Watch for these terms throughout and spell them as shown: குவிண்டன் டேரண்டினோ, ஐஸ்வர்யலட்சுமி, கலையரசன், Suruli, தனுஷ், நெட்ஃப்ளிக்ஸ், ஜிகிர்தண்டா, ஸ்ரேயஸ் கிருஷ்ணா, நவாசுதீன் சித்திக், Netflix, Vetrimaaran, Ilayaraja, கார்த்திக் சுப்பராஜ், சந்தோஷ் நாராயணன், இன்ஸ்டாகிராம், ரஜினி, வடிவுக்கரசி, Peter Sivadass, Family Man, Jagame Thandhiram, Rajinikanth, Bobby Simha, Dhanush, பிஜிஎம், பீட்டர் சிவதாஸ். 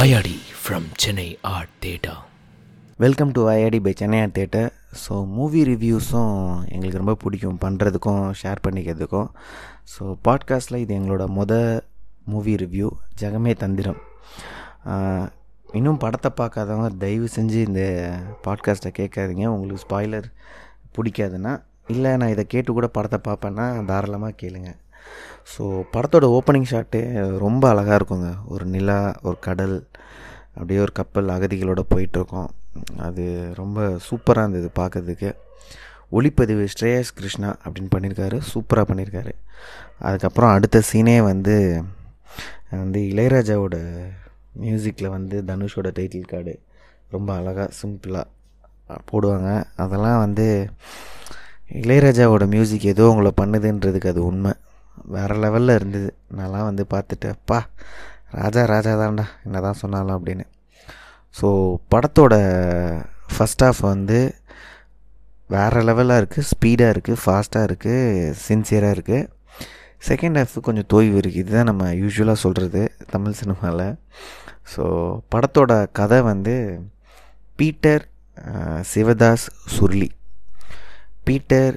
ID from Chennai art theatre. Welcome to ID by Chennai art theatre. So movie ரிவ்யூஸும் எங்களுக்கு ரொம்ப பிடிக்கும், பண்ணுறதுக்கும் ஷேர் பண்ணிக்கிறதுக்கும். ஸோ பாட்காஸ்ட்டில் இது எங்களோட மூவி ரிவ்யூ ஜகமே தந்திரம். இன்னும் படத்தை பார்க்காதவங்க தயவு செஞ்சு இந்த பாட்காஸ்ட்டை கேட்காதீங்க. உங்களுக்கு ஸ்பாய்லர் பிடிக்காதுன்னா, இல்லை நான் இதை கேட்டு கூட படத்தை பார்ப்பேன்னா தாராளமாக கேளுங்க. ஸோ படத்தோட ஓப்பனிங் ஷாட்டு ரொம்ப அழகாக இருக்குங்க. ஒரு நிலா, ஒரு கடல், அப்படியே ஒரு கப்பல் அகதிகளோடு போயிட்டுருக்கோம். அது ரொம்ப சூப்பராக இருந்தது பார்க்குறதுக்கு. ஒளிப்பதிவு ஸ்ரேயஸ் கிருஷ்ணா அப்படின்னு பண்ணியிருக்காரு, சூப்பராக பண்ணியிருக்காரு. அதுக்கப்புறம் அடுத்த சீனே வந்து இளையராஜாவோட மியூசிக்கில் தனுஷோட டைட்டில் கார்டு ரொம்ப அழகாக சிம்பிளாக போடுவாங்க. அதெல்லாம் இளையராஜாவோட மியூசிக் ஏதோ உங்களை பண்ணுதுன்றதுக்கு அது உண்மை. வேறு லெவலில் இருந்தது. நான்லாம் பார்த்துட்டு அப்பா ராஜா தான்டா, என்ன தான் சொன்னாலும் அப்படின்னு. ஸோ படத்தோட ஃபஸ்ட் ஹாஃப் வேறு லெவலாக இருக்குது, ஸ்பீடாக இருக்குது, ஃபாஸ்ட்டாக இருக்குது, சின்சியராக இருக்குது. செகண்ட் ஹாஃப் கொஞ்சம் தோய்வு இருக்குது. இதுதான் நம்ம யூஸ்வலாக சொல்கிறது தமிழ் சினிமாவில். ஸோ படத்தோட கதை பீட்டர் சிவதாஸ் சுருளி, பீட்டர்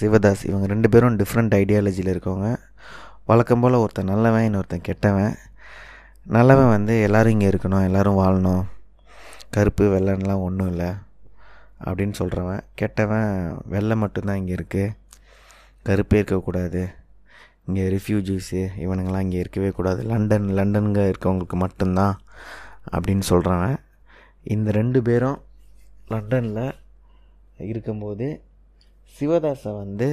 சிவதாஸ் இவங்க ரெண்டு பேரும் டிஃப்ரெண்ட் ஐடியாலஜியில் இருக்கவங்க. வழக்கம் போல் ஒருத்தன் நல்லவன், இன்னொருத்தன் கெட்டவன். நல்லவன் எல்லோரும் இங்கே இருக்கணும், எல்லோரும் வாழணும், கருப்பு வெள்ளைன்னெலாம் ஒன்றும் இல்லை அப்படின்னு சொல்கிறவன். கெட்டவன் வெள்ளை மட்டும்தான் இங்கே இருக்குது, கருப்பே இருக்கக்கூடாது, இங்கே ரெஃப்யூஜிஸு இவனுங்களாம் இங்கே இருக்கவே கூடாது, லண்டனுங்க இருக்கவங்களுக்கு மட்டும்தான் அப்படின்னு சொல்கிறவன். இந்த ரெண்டு பேரும் லண்டனில் இருக்கும்போது சிவதாஸை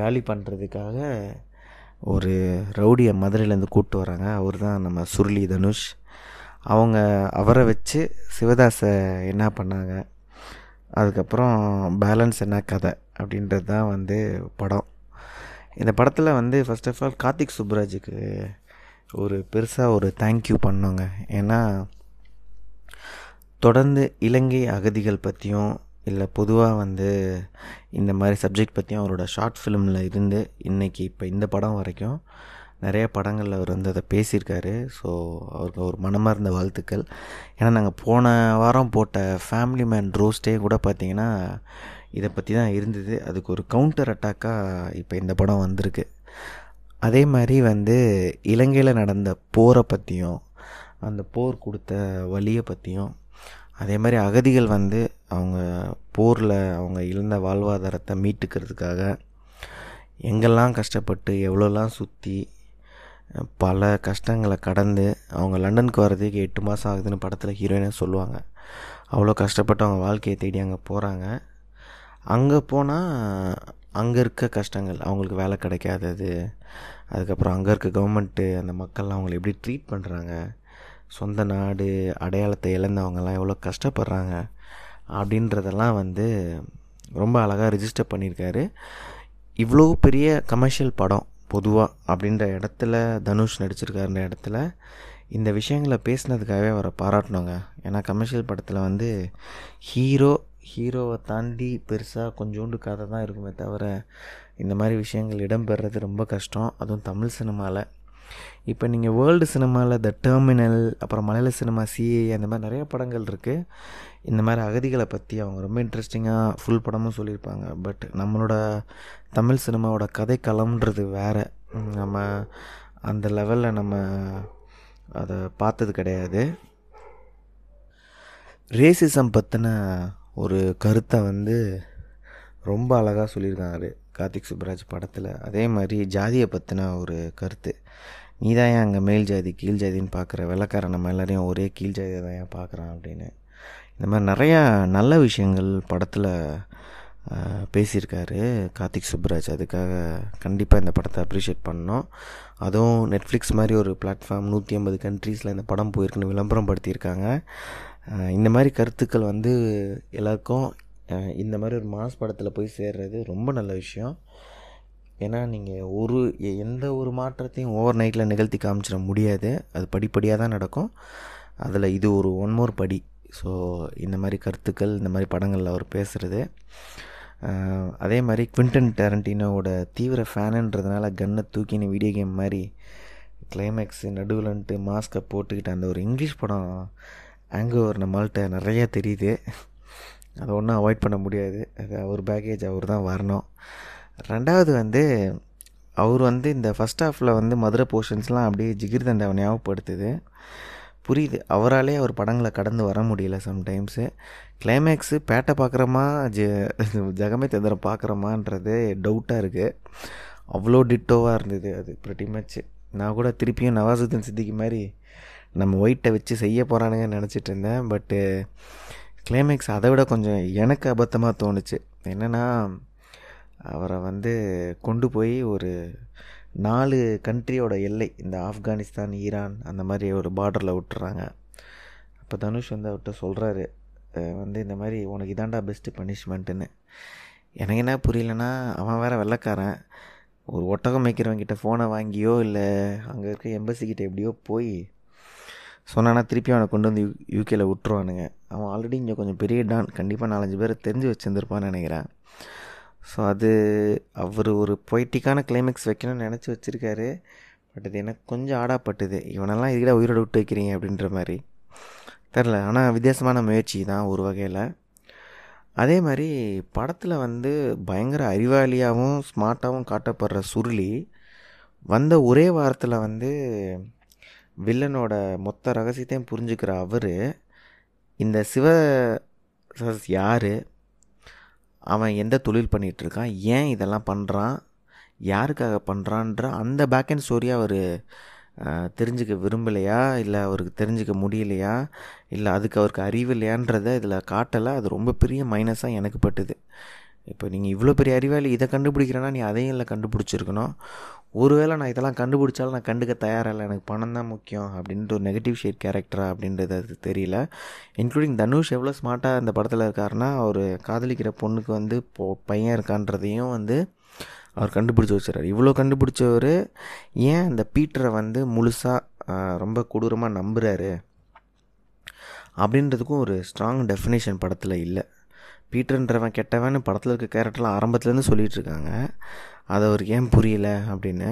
காலி பண்ணுறதுக்காக ஒரு ரவுடியை மதுரையிலேருந்து கூப்பிட்டு வராங்க. அவர் தான் நம்ம சுருளி தனுஷ். அவரை வச்சு சிவதாஸை என்ன பண்ணாங்க, அதுக்கப்புறம் பேலன்ஸ் என்ன கதை அப்படின்றது தான் படம். இந்த படத்தில் ஃபர்ஸ்ட் ஆஃப் ஆல் கார்த்திக் சுப்பராஜுக்கு ஒரு பெருசாக ஒரு தேங்க்யூ பண்ணோங்க. ஏன்னா தொடர்ந்து இலங்கை அகதிகள் பற்றியும் இல்லை பொதுவாக இந்த மாதிரி சப்ஜெக்ட் பற்றியும் அவரோட ஷார்ட் ஃபிலிமில் இருந்து இன்றைக்கி இப்போ இந்த படம் வரைக்கும் நிறைய படங்களில் அவர் அதை பேசியிருக்காரு. ஸோ அவருக்கு ஒரு மனமார்ந்த வாழ்த்துக்கள். ஏன்னா நாங்கள் போன வாரம் போட்ட ஃபேமிலி மேன் ரோஸ்டே கூட பார்த்திங்கன்னா இதை பற்றி தான் இருந்தது. அதுக்கு ஒரு கவுண்டர் அட்டாக்காக இப்போ இந்த படம் வந்திருக்கு. அதே மாதிரி இலங்கையில் நடந்த போரை பற்றியும், அந்த போர் கொடுத்த வழியை பற்றியும், அதே மாதிரி அகதிகள் அவங்க போரில் அவங்க இழந்த வாழ்வாதாரத்தை மீட்டுக்கிறதுக்காக எங்கெல்லாம் கஷ்டப்பட்டு எவ்வளோலாம் சுற்றி பல கஷ்டங்களை கடந்து அவங்க லண்டனுக்கு வர்றதுக்கு 8 மாதம் ஆகுதுன்னு படத்தில் ஹீரோயினாக சொல்லுவாங்க. அவ்வளோ கஷ்டப்பட்டு அவங்க வாழ்க்கையை தேடி அங்கே போகிறாங்க. அங்கே போனால் அங்கே இருக்க கஷ்டங்கள், அவங்களுக்கு வேலை கிடைக்காதது, அதுக்கப்புறம் அங்கே இருக்க கவர்மெண்ட்டு அந்த மக்கள் அவங்களை எப்படி ட்ரீட் பண்ணுறாங்க, சொந்த நாடு அடையாளத்தை இழந்தவங்கலாம் எவ்வளோ கஷ்டப்படுறாங்க அப்படின்றதெல்லாம் ரொம்ப அழகாக ரிஜிஸ்டர் பண்ணியிருக்காரு. இவ்வளோ பெரிய கமர்ஷியல் படம் பொதுவாக அப்படின்ற இடத்துல தனுஷ் நடிச்சிருக்காருன்ற இடத்துல இந்த விஷயங்களை பேசினதுக்காகவே அவரை பாராட்டணுங்க. ஏன்னா கமர்ஷியல் படத்தில் ஹீரோவை தாண்டி பெருசாக கொஞ்சோண்டு கதை தான் இருக்குமே தவிர இந்த மாதிரி விஷயங்கள் இடம்பெறது ரொம்ப கஷ்டம், அதுவும் தமிழ் சினிமாவில். இப்போ நீங்கள் வேர்ல்டு சினிமாவில் த டெர்மினல், அப்புறம் மலையாள சினிமா சிஏ, அந்த மாதிரி நிறைய படங்கள் இருக்குது. இந்த மாதிரி அகதிகளை பற்றி அவங்க ரொம்ப இன்ட்ரெஸ்டிங்காக ஃபுல் படமும் சொல்லியிருப்பாங்க. பட் நம்மளோட தமிழ் சினிமாவோட கதைக்களம்ன்றது வேறு, நம்ம அந்த லெவலில் நம்ம அதை பார்த்தது கிடையாது. ரேசிசம் பற்றின ஒரு கருத்தை ரொம்ப அழகாக சொல்லியிருக்காரு கார்த்திக் சுப்பராஜ் படத்தில். அதே மாதிரி ஜாதியை பற்றின ஒரு கருத்து, நீ தான் ஏன் அங்கே மேல் ஜாதி கீழ் ஜாதின்னு பார்க்குற, வெள்ளைக்காரன் நம்ம எல்லோரையும் ஒரே கீழ் ஜாதியை தான் ஏன் பார்க்குறான் அப்படின்னு. இந்த மாதிரி நிறையா நல்ல விஷயங்கள் படத்தில் பேசியிருக்காரு கார்த்திக் சுப்பராஜ். அதுக்காக கண்டிப்பாக இந்த படத்தை அப்ரிஷியேட் பண்ணோம். அதுவும் நெட்ஃப்ளிக்ஸ் மாதிரி ஒரு பிளாட்ஃபார்ம் 150 கண்ட்ரீஸில் இந்த படம் போயிருக்குன்னு விளம்பரம் படுத்தியிருக்காங்க. இந்த மாதிரி கருத்துக்கள் எல்லாருக்கும் இந்த மாதிரி ஒரு மாஸ் படத்தில் போய் சேர்றது ரொம்ப நல்ல விஷயம். ஏன்னா நீங்கள் எந்த ஒரு மாற்றத்தையும் ஓவர் நைட்டில் நிகழ்த்தி காமிச்சிட முடியாது, அது படிப்படியாக தான் நடக்கும். அதில் இது ஒரு 1 more படி. ஸோ இந்த மாதிரி கருத்துக்கள் இந்த மாதிரி படங்களில் அவர் பேசுகிறது. அதே மாதிரி குவிண்டன் டேரண்டினோட தீவிர ஃபேனுன்றதுனால கன்னை தூக்கின்னு வீடியோ கேம் மாதிரி கிளைமேக்ஸ் நடுவில்ன்ட்டு மாஸ்க்கை போட்டுக்கிட்டு அந்த ஒரு இங்கிலீஷ் படம் ஹேங்கோவர் நம்மள்கிட்ட நிறையா தெரியுது. அதை ஒன்றும் அவாய்ட் பண்ண முடியாது. அது அவர் பேக்கேஜ் அவர் தான் வரணும். ரெண்டாவது அவர் இந்த ஃபஸ்ட் ஹாஃபில் மதுரை போர்ஷன்ஸ்லாம் அப்படியே ஜிகிர்தண்டாவை ஞாபகப்படுத்துது. புரியுது, அவராலே அவர் படங்களை கடந்து வர முடியல சம்டைம்ஸு. கிளைமேக்ஸு பேட்டை பார்க்குறோமா ஜகமே தந்திரம் பார்க்குறோமான்றது டவுட்டாக இருக்குது. அவ்வளோ டிட்டோவாக இருந்தது அது ப்ரிட்டி மச். நான் கூட திருப்பியும் நவாசுதீன் சித்திக்கு மாதிரி நம்ம ஒயிட்டை வச்சு செய்ய போகிறானுங்க நினச்சிட்டு இருந்தேன். பட்டு கிளைமேக்ஸ் அதை விட கொஞ்சம் எனக்கு அபத்தமாக தோணுச்சு. என்னென்னா அவரை கொண்டு போய் ஒரு 4 கண்ட்ரியோட எல்லை, இந்த ஆப்கானிஸ்தான், ஈரான், அந்த மாதிரி ஒரு பார்டரில் விட்டுறாங்க. அப்போ தனுஷ் அவர்கிட்ட சொல்கிறாரு இந்த மாதிரி உனக்கு இதாண்டா பெஸ்ட்டு பனிஷ்மெண்ட்டுன்னு. எனக்கு என்ன புரியலன்னா, அவன் வேறு வெள்ளைக்காரன், ஒரு ஒட்டகம் மேய்க்கிறவங்கிட்ட ஃபோனை வாங்கியோ இல்லை அங்கே இருக்க எம்பசிக்கிட்ட எப்படியோ போய் சொன்னான்னா திருப்பி அவனை கொண்டு யூகேயில் விட்டுருவானுங்க. அவன் ஆல்ரெடி இங்கே கொஞ்சம் பெரிய டான், கண்டிப்பாக 4-5 பேரை தெரிஞ்சு வச்சுருந்துருப்பான்னு நினைக்கிறேன். ஸோ அவர் ஒரு பொய்ட்டிக்கான கிளைமேக்ஸ் வைக்கணும்னு நினச்சி வச்சுருக்காரு. பட் அது எனக்கு கொஞ்சம் ஆடாப்பட்டுது, இவனெல்லாம் இதுக்கிட்ட உயிரோடு விட்டு வைக்கிறீங்க அப்படின்ற மாதிரி தெரில. ஆனால் வித்தியாசமான முயற்சி தான் ஒரு வகையில். அதே மாதிரி படத்தில் பயங்கர அறிவாளியாகவும் ஸ்மார்ட்டாகவும் காட்டப்படுற சுருளி ஒரே வாரத்தில் வில்லனோட மொத்த ரகசியத்தையும் புரிஞ்சுக்கிற அவர், இந்த சிவதாஸ் யார், அவன் எந்த தொழில் பண்ணிகிட்ருக்கான், ஏன் இதெல்லாம் பண்ணுறான், யாருக்காக பண்ணுறான்ற அந்த பேக் அண்ட் ஸ்டோரியை அவர் தெரிஞ்சுக்க விரும்பலையா, இல்லை அவருக்கு தெரிஞ்சிக்க முடியலையா, இல்லை அதுக்கு அவருக்கு அறிவு இல்லையான்றதை இதில் காட்டலை. அது ரொம்ப பெரிய மைனஸாக எனக்கு பட்டுது. இப்போ நீங்கள் இவ்வளோ பெரிய அறிவாளி இதை கண்டுபிடிக்கிறேன்னா நீ அதையும் இல்லை கண்டுபிடிச்சிருக்கணும். ஒருவேளை நான் இதெல்லாம் கண்டுபிடிச்சாலும் நான் கண்டுக்க தயாரில்லை, எனக்கு பணம் தான் முக்கியம் அப்படின்ட்டு ஒரு நெகட்டிவ் ஷேட் கேரக்டரா அப்படின்றது அது தெரியல. இன்க்ளூடிங் தனுஷ் எவ்வளோ ஸ்மார்ட்டாக இந்த படத்தில் இருக்காருன்னா, அவர் காதலிக்கிற பொண்ணுக்கு பையன் இருக்கான்றதையும் அவர் கண்டுபிடிச்சி வச்சுறாரு. இவ்வளோ கண்டுபிடிச்சவர் ஏன் அந்த பீட்டரை முழுசாக ரொம்ப கொடூரமாக நம்புகிறாரு அப்படின்றதுக்கும் ஒரு ஸ்ட்ராங் டெஃபினேஷன் படத்தில் இல்லை. பீட்டர்ன்றவன் கெட்டவன்னு படத்தில் இருக்க கேரக்டர்லாம் ஆரம்பத்துலேருந்து சொல்லிகிட்ருக்காங்க. அது அவருக்கு ஏன் புரியல அப்படின்னு.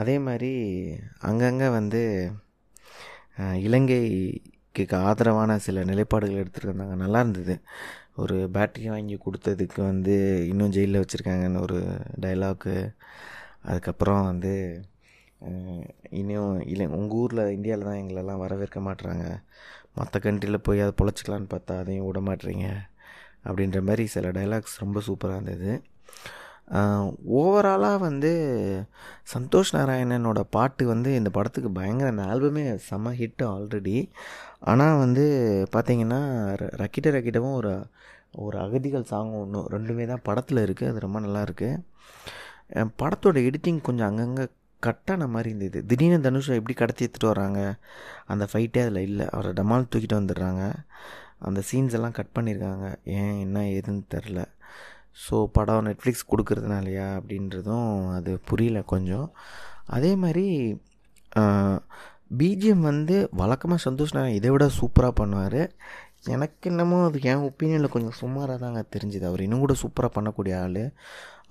அதே மாதிரி அங்கங்கே இலங்கைக்கு ஆதரவான சில நிலைப்பாடுகள் எடுத்துருந்தாங்க, நல்லா இருந்தது. ஒரு பேட்டரி வாங்கி கொடுத்ததுக்கு இன்னும் ஜெயிலில் வச்சுருக்காங்கன்னு ஒரு டைலாக்கு. அதுக்கப்புறம் இன்னும் இல்லை உங்கள் ஊரில் இந்தியாவில் தான் எங்களெல்லாம் வரவேற்க மாட்டுறாங்க, மற்ற கண்ட்ரியில் போய் அதை பொழைச்சிக்கலான்னு பார்த்தா அதையும் விட மாட்டுறீங்க அப்படின்ற மாதிரி சில டைலாக்ஸ் ரொம்ப சூப்பராக இருந்தது. ஓவராலாக சந்தோஷ் நாராயணனோட பாட்டு இந்த படத்துக்கு பயங்கர, அந்த ஆல்பமே செம்ம ஹிட்டு ஆல்ரெடி. ஆனால் பார்த்திங்கன்னா ரக்கிட்டவும் ஒரு அகதிகள் சாங்கும் ஒன்றும் ரெண்டுமே தான் படத்தில் இருக்குது. அது ரொம்ப நல்லாயிருக்கு. படத்தோட எடிட்டிங் கொஞ்சம் அங்கங்கே கட்டான மாதிரி இருந்தது. திடீர்னு தனுஷை எப்படி கடத்தி எடுத்துகிட்டு வராங்க, அந்த ஃபைட்டே அதில் இல்லை. அவரை டமால் தூக்கிட்டு வந்துடுறாங்க. அந்த சீன்ஸ் எல்லாம் கட் பண்ணியிருக்காங்க, ஏன் என்ன ஏதுன்னு தெரில. ஸோ படம் நெட்ஃப்ளிக்ஸ் கொடுக்குறதுனாலையா அப்படின்றதும் அது புரியல கொஞ்சம். அதே மாதிரி பிஜிஎம் வழக்கமாக சந்தோஷ் நாராயணன் இதை விட சூப்பராக பண்ணுவார். எனக்கு என்னமோ அது என் ஒப்பீனியனில் கொஞ்சம் சுமாராக தாங்க தெரிஞ்சுது. அவர் இன்னும் கூட சூப்பராக பண்ணக்கூடிய ஆள்.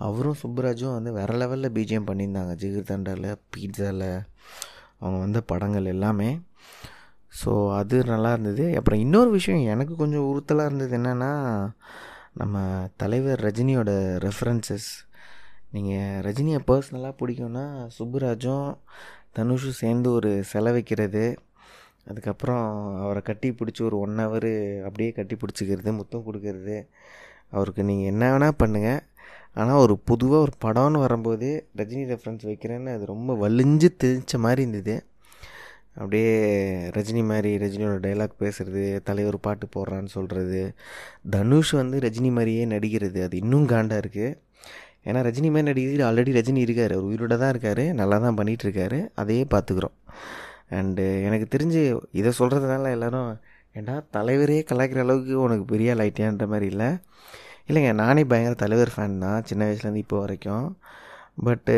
அவரும் சுப்பராஜும் வேறு லெவலில் பிஜிஎம் பண்ணியிருந்தாங்க, ஜிகிர்தண்டாவில், பீட்சாவில், அவங்க படங்கள் எல்லாமே. ஸோ அது நல்லா இருந்தது. அப்புறம் இன்னொரு விஷயம் எனக்கு கொஞ்சம் உறுத்தலாக இருந்தது என்னென்னா, நம்ம தலைவர் ரஜினியோட ரெஃபரன்சஸ். நீங்கள் ரஜினியை பர்சனலாக பிடிக்கும்னா சுப்புராஜும் தனுஷும் சேர்ந்து ஒரு செலை வைக்கிறது, அதுக்கப்புறம் அவரை கட்டி பிடிச்சி ஒரு 1 hour அப்படியே கட்டி பிடிச்சிக்கிறது, முத்தம் கொடுக்கறது, அவருக்கு நீங்கள் என்ன வேணால் பண்ணுங்கள். ஆனால் ஒரு பொதுவாக ஒரு படம்னு வரும்போது ரஜினி ரெஃபரன்ஸ் வைக்கிறேன்னு அது ரொம்ப வலிஞ்சு தெரிஞ்ச மாதிரி இருந்தது. அப்படியே ரஜினி மாதிரி ரஜினியோட டைலாக் பேசுகிறது, தலைவர் பாட்டு போடுறான்னு சொல்கிறது, தனுஷ் ரஜினி மாதிரியே நடிக்கிறது, அது இன்னும் காண்டாக இருக்குது. ஏன்னா ரஜினி மாதிரி நடிக்கிறது ஆல்ரெடி ரஜினி இருக்கார், அவர் உயிரோட தான் இருக்கார், நல்லா தான் பண்ணிகிட்ருக்காரு, அதையே பார்த்துக்குறோம். அண்டு எனக்கு தெரிஞ்சு இதை சொல்கிறதுனால எல்லோரும் ஏன்னா தலைவரே கலாய்க்கிற அளவுக்கு உனக்கு பெரிய லைட்டியான்ற மாதிரி இல்லை. இல்லைங்க, நானே பயங்கர தலைவர் ஃபேன் தான் சின்ன வயசுலேருந்து இப்போ வரைக்கும். பட்டு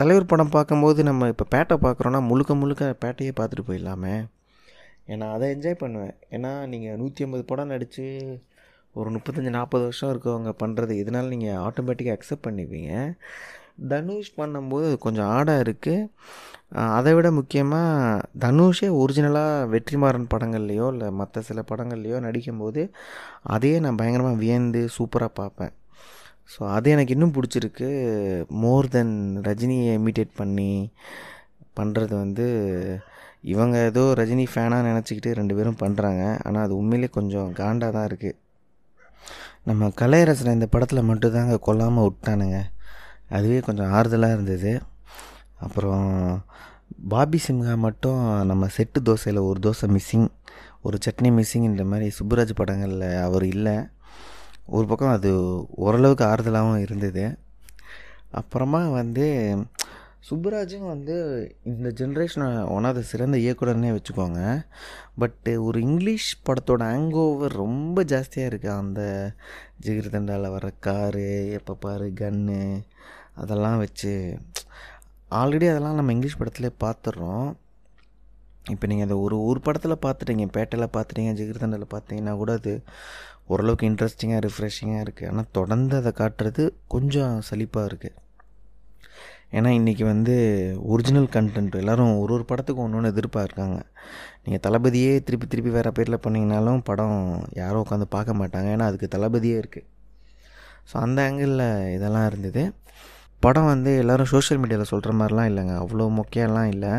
தலைவர் படம் பார்க்கும்போது நம்ம இப்போ பேட்டை பார்க்குறோன்னா முழுக்க பேட்டையே பார்த்துட்டு போயிடலாமே. ஏன்னா அதை என்ஜாய் பண்ணுவேன். ஏன்னா நீங்கள் 150 படம் நடித்து ஒரு 35-40 வருஷம் இருக்கவங்க பண்ணுறது, இதனால் நீங்கள் ஆட்டோமேட்டிக்காக அக்செப்ட் பண்ணிப்பீங்க. தனுஷ் பண்ணும்போது அது கொஞ்சம் ஆடாக இருக்குது. அதை விட முக்கியமாக தனுஷே ஒரிஜினலாக வெற்றிமாறன் படங்கள்லையோ இல்லை மற்ற சில படங்கள்லையோ நடிக்கும்போது அதையே நான் பயங்கரமாக வியந்து சூப்பராக பார்ப்பேன். ஸோ அது எனக்கு இன்னும் பிடிச்சிருக்கு. மோர் தென் ரஜினியை இமிட்டேட் பண்ணி பண்ணுறது வந்து இவங்க ஏதோ ரஜினி ஃபேனாக நினச்சிக்கிட்டு ரெண்டு பேரும் பண்ணுறாங்க. ஆனால் அது உண்மையிலே கொஞ்சம் காண்டாக தான் இருக்குது. நம்ம கலையரசனை இந்த படத்தில் மட்டும்தாங்க கொல்லாமல் விட்டானுங்க, அதுவே கொஞ்சம் ஆறுதலாக இருந்தது. அப்புறம் பாபி சிம்ஹா மட்டும் நம்ம செட்டு தோசையில் ஒரு தோசை மிஸ்ஸிங், ஒரு சட்னி மிஸ்ஸிங்கிற மாதிரி சுப்புராஜ் படங்களில் அவர் இல்லை. ஒரு பக்கம் அது ஓரளவுக்கு ஆறுதலாகவும் இருந்தது. அப்புறமா வந்து சுப்புராஜும் வந்து இந்த ஜென்ரேஷனை ஒன் ஆஃப் த சிறந்த இயக்குனர்னே வச்சுக்கோங்க. பட்டு ஒரு இங்கிலீஷ் படத்தோட ஹேங்கோவர் ரொம்ப ஜாஸ்தியாக இருக்குது. அந்த ஜிகிர்தண்டாவில் வர காரு, எப்போ பாரு கன்னு, அதெல்லாம் வச்சு ஆல்ரெடி அதெல்லாம் நம்ம இங்கிலீஷ் படத்துலேயே பார்த்துடுறோம். இப்போ நீங்கள் அதை ஒரு படத்தில் பார்த்துட்டீங்க, பேட்டையில் பார்த்துட்டீங்க, ஜிகிர்தண்டில் பார்த்தீங்கன்னா கூட அது ஓரளவுக்கு இன்ட்ரெஸ்டிங்காக ரிஃப்ரெஷிங்காக இருக்குது. ஆனால் தொடர்ந்து அதை காட்டுறது கொஞ்சம் சலிப்பாக இருக்குது. ஏன்னா இன்றைக்கி வந்து ஒரிஜினல் கண்டென்ட் எல்லோரும் ஒரு படத்துக்கு ஒன்று ஒன்று எதிர்பார்க்காங்க. நீங்கள் தளபதியே திருப்பி திருப்பி வேறு பேரில் பண்ணிங்கனாலும் படம் யாரும் உட்காந்து பார்க்க மாட்டாங்க, ஏன்னா அதுக்கு தளபதியே இருக்குது. ஸோ அந்த ஆங்கிளில் இதெல்லாம் இருந்தது. படம் வந்து எல்லோரும் சோஷியல் மீடியாவில் சொல்கிற மாதிரிலாம் இல்லைங்க, அவ்வளோ முக்கியம்லாம் இல்லை.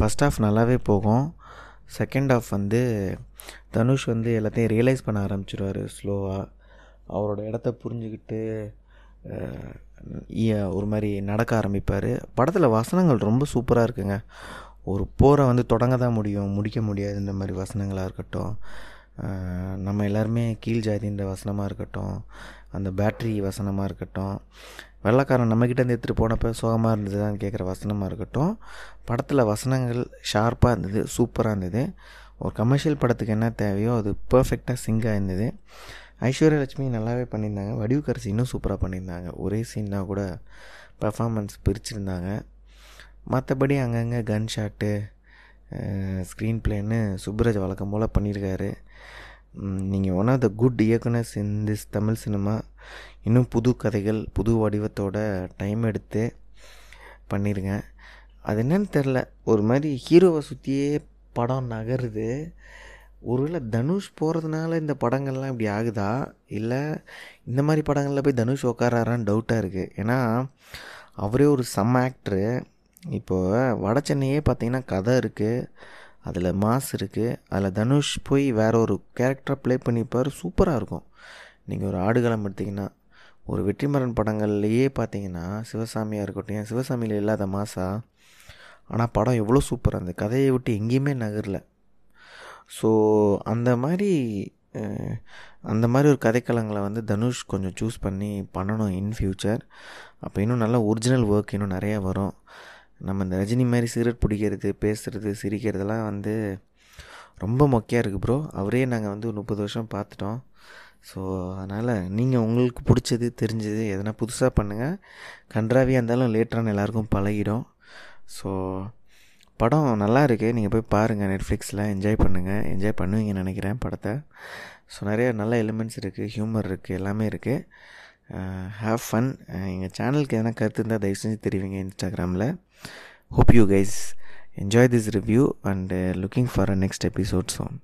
ஃபஸ்ட் ஆஃப் நல்லாவே போகும். செகண்ட் ஆஃப் வந்து தனுஷ் வந்து எல்லாத்தையும் ரியலைஸ் பண்ண ஆரம்பிச்சிடுவார் ஸ்லோவாக. அவரோட இடத்த புரிஞ்சுக்கிட்டு ஒரு மாதிரி நடக்க ஆரம்பிப்பார். படத்தில் வசனங்கள் ரொம்ப சூப்பராக இருக்குங்க. ஒரு போரை வந்து தொடங்க தான் முடியும், முடிக்க முடியாதுன்ற மாதிரி வசனங்களாக இருக்கட்டும், நம்ம எல்லாருமே கீழ் ஜாதின்ற வசனமாக இருக்கட்டும், அந்த பேட்ரி வசனமாக இருக்கட்டும், வெள்ளைக்காரன் நம்மக்கிட்டேருந்து எடுத்துகிட்டு போனப்போ சோகமாக இருந்ததுதான்னு கேட்குற வசனமாக இருக்கட்டும், படத்தில் வசனங்கள் ஷார்ப்பாக இருந்தது, சூப்பராக இருந்தது. ஒரு கமர்ஷியல் படத்துக்கு என்ன தேவையோ அது பர்ஃபெக்டாக சிங்காக இருந்தது. ஐஸ்வர்யலட்சுமி நல்லாவே பண்ணியிருந்தாங்க. வடிவுக்கரசி இன்னும் சூப்பராக பண்ணியிருந்தாங்க. ஒரே சீனாக கூட பர்ஃபார்மன்ஸ் பிரிச்சுருந்தாங்க. மற்றபடி அங்கங்கே கன் ஷாட்டு, ஸ்க்ரீன் பிளேன்னு சுப்புராஜ் வழக்கம் போல் பண்ணியிருக்காரு. நீங்கள் ஒன் ஆஃப் த குட் இயக்குனர்ஸ் இன் திஸ் தமிழ் சினிமா. இன்னும் புது கதைகள், புது வடிவத்தோட டைம் எடுத்து பண்ணிடுங்க. அது என்னன்னு தெரில, ஒரு மாதிரி ஹீரோவை சுற்றியே படம் நகருது. ஒருவேளை தனுஷ் போகிறதுனால இந்த படங்கள்லாம் இப்படி ஆகுதா, இல்லை இந்த மாதிரி படங்களில் போய் தனுஷ் உட்காராரான்னு டவுட்டாக இருக்குது. ஏன்னா அவரே ஒரு சம் ஆக்டரு. இப்போது வட சென்னையே பார்த்திங்கன்னா கதை இருக்குது, அதில் மாஸ் இருக்குது, அதில் தனுஷ் போய் வேறு ஒரு கேரக்டரை ப்ளே பண்ணிப்பார், சூப்பராக இருக்கும். நீங்கள் ஒரு ஆடுகளம் எடுத்திங்கன்னா, ஒரு வெற்றிமாறன் படங்கள்லையே பார்த்தீங்கன்னா சிவசாமியாக இருக்கட்டும், ஏன் சிவசாமியில் இல்லாத மாசா, ஆனால் படம் எவ்வளோ சூப்பராக இருந்தது, கதையை விட்டு எங்கேயுமே நகரில். ஸோ அந்த மாதிரி ஒரு கதைக்களங்களை வந்து தனுஷ் கொஞ்சம் சூஸ் பண்ணி பண்ணணும் இன் ஃப்யூச்சர். அப்போ இன்னும் நல்லா ஒரிஜினல் ஒர்க் இன்னும் நிறையா வரும். நம்ம இந்த ரஜினி மாதிரி சிகரெட் பிடிக்கிறது, பேசுகிறது, சிரிக்கிறதுலாம் வந்து ரொம்ப மொக்கையாக இருக்குது ப்ரோ. அவரே நாங்கள் வந்து 30 வருஷம் பார்த்துட்டோம். ஸோ அதனால் நீங்கள் உங்களுக்கு பிடிச்சது, தெரிஞ்சது எதனா புதுசாக பண்ணுங்கள். கன்றாவியாக இருந்தாலும் லேட்டரான எல்லாேருக்கும் பழகிடும். ஸோ படம் நல்லா இருக்குது, நீங்கள் போய் பாருங்கள். நெட்ஃப்ளிக்ஸில் என்ஜாய் பண்ணுங்கள், என்ஜாய் பண்ணுவீங்கன்னு நினைக்கிறேன் படத்தை. ஸோ நிறைய நல்ல எலிமெண்ட்ஸ் இருக்குது, ஹியூமர் இருக்குது, எல்லாமே இருக்குது. Have fun. எங்கள் சேனலுக்கு எதனா கருத்து இருந்தால் தயவு செஞ்சு தெரிவிங்க இன்ஸ்டாகிராமில். Hope you guys enjoy this review and looking for a next episode soon.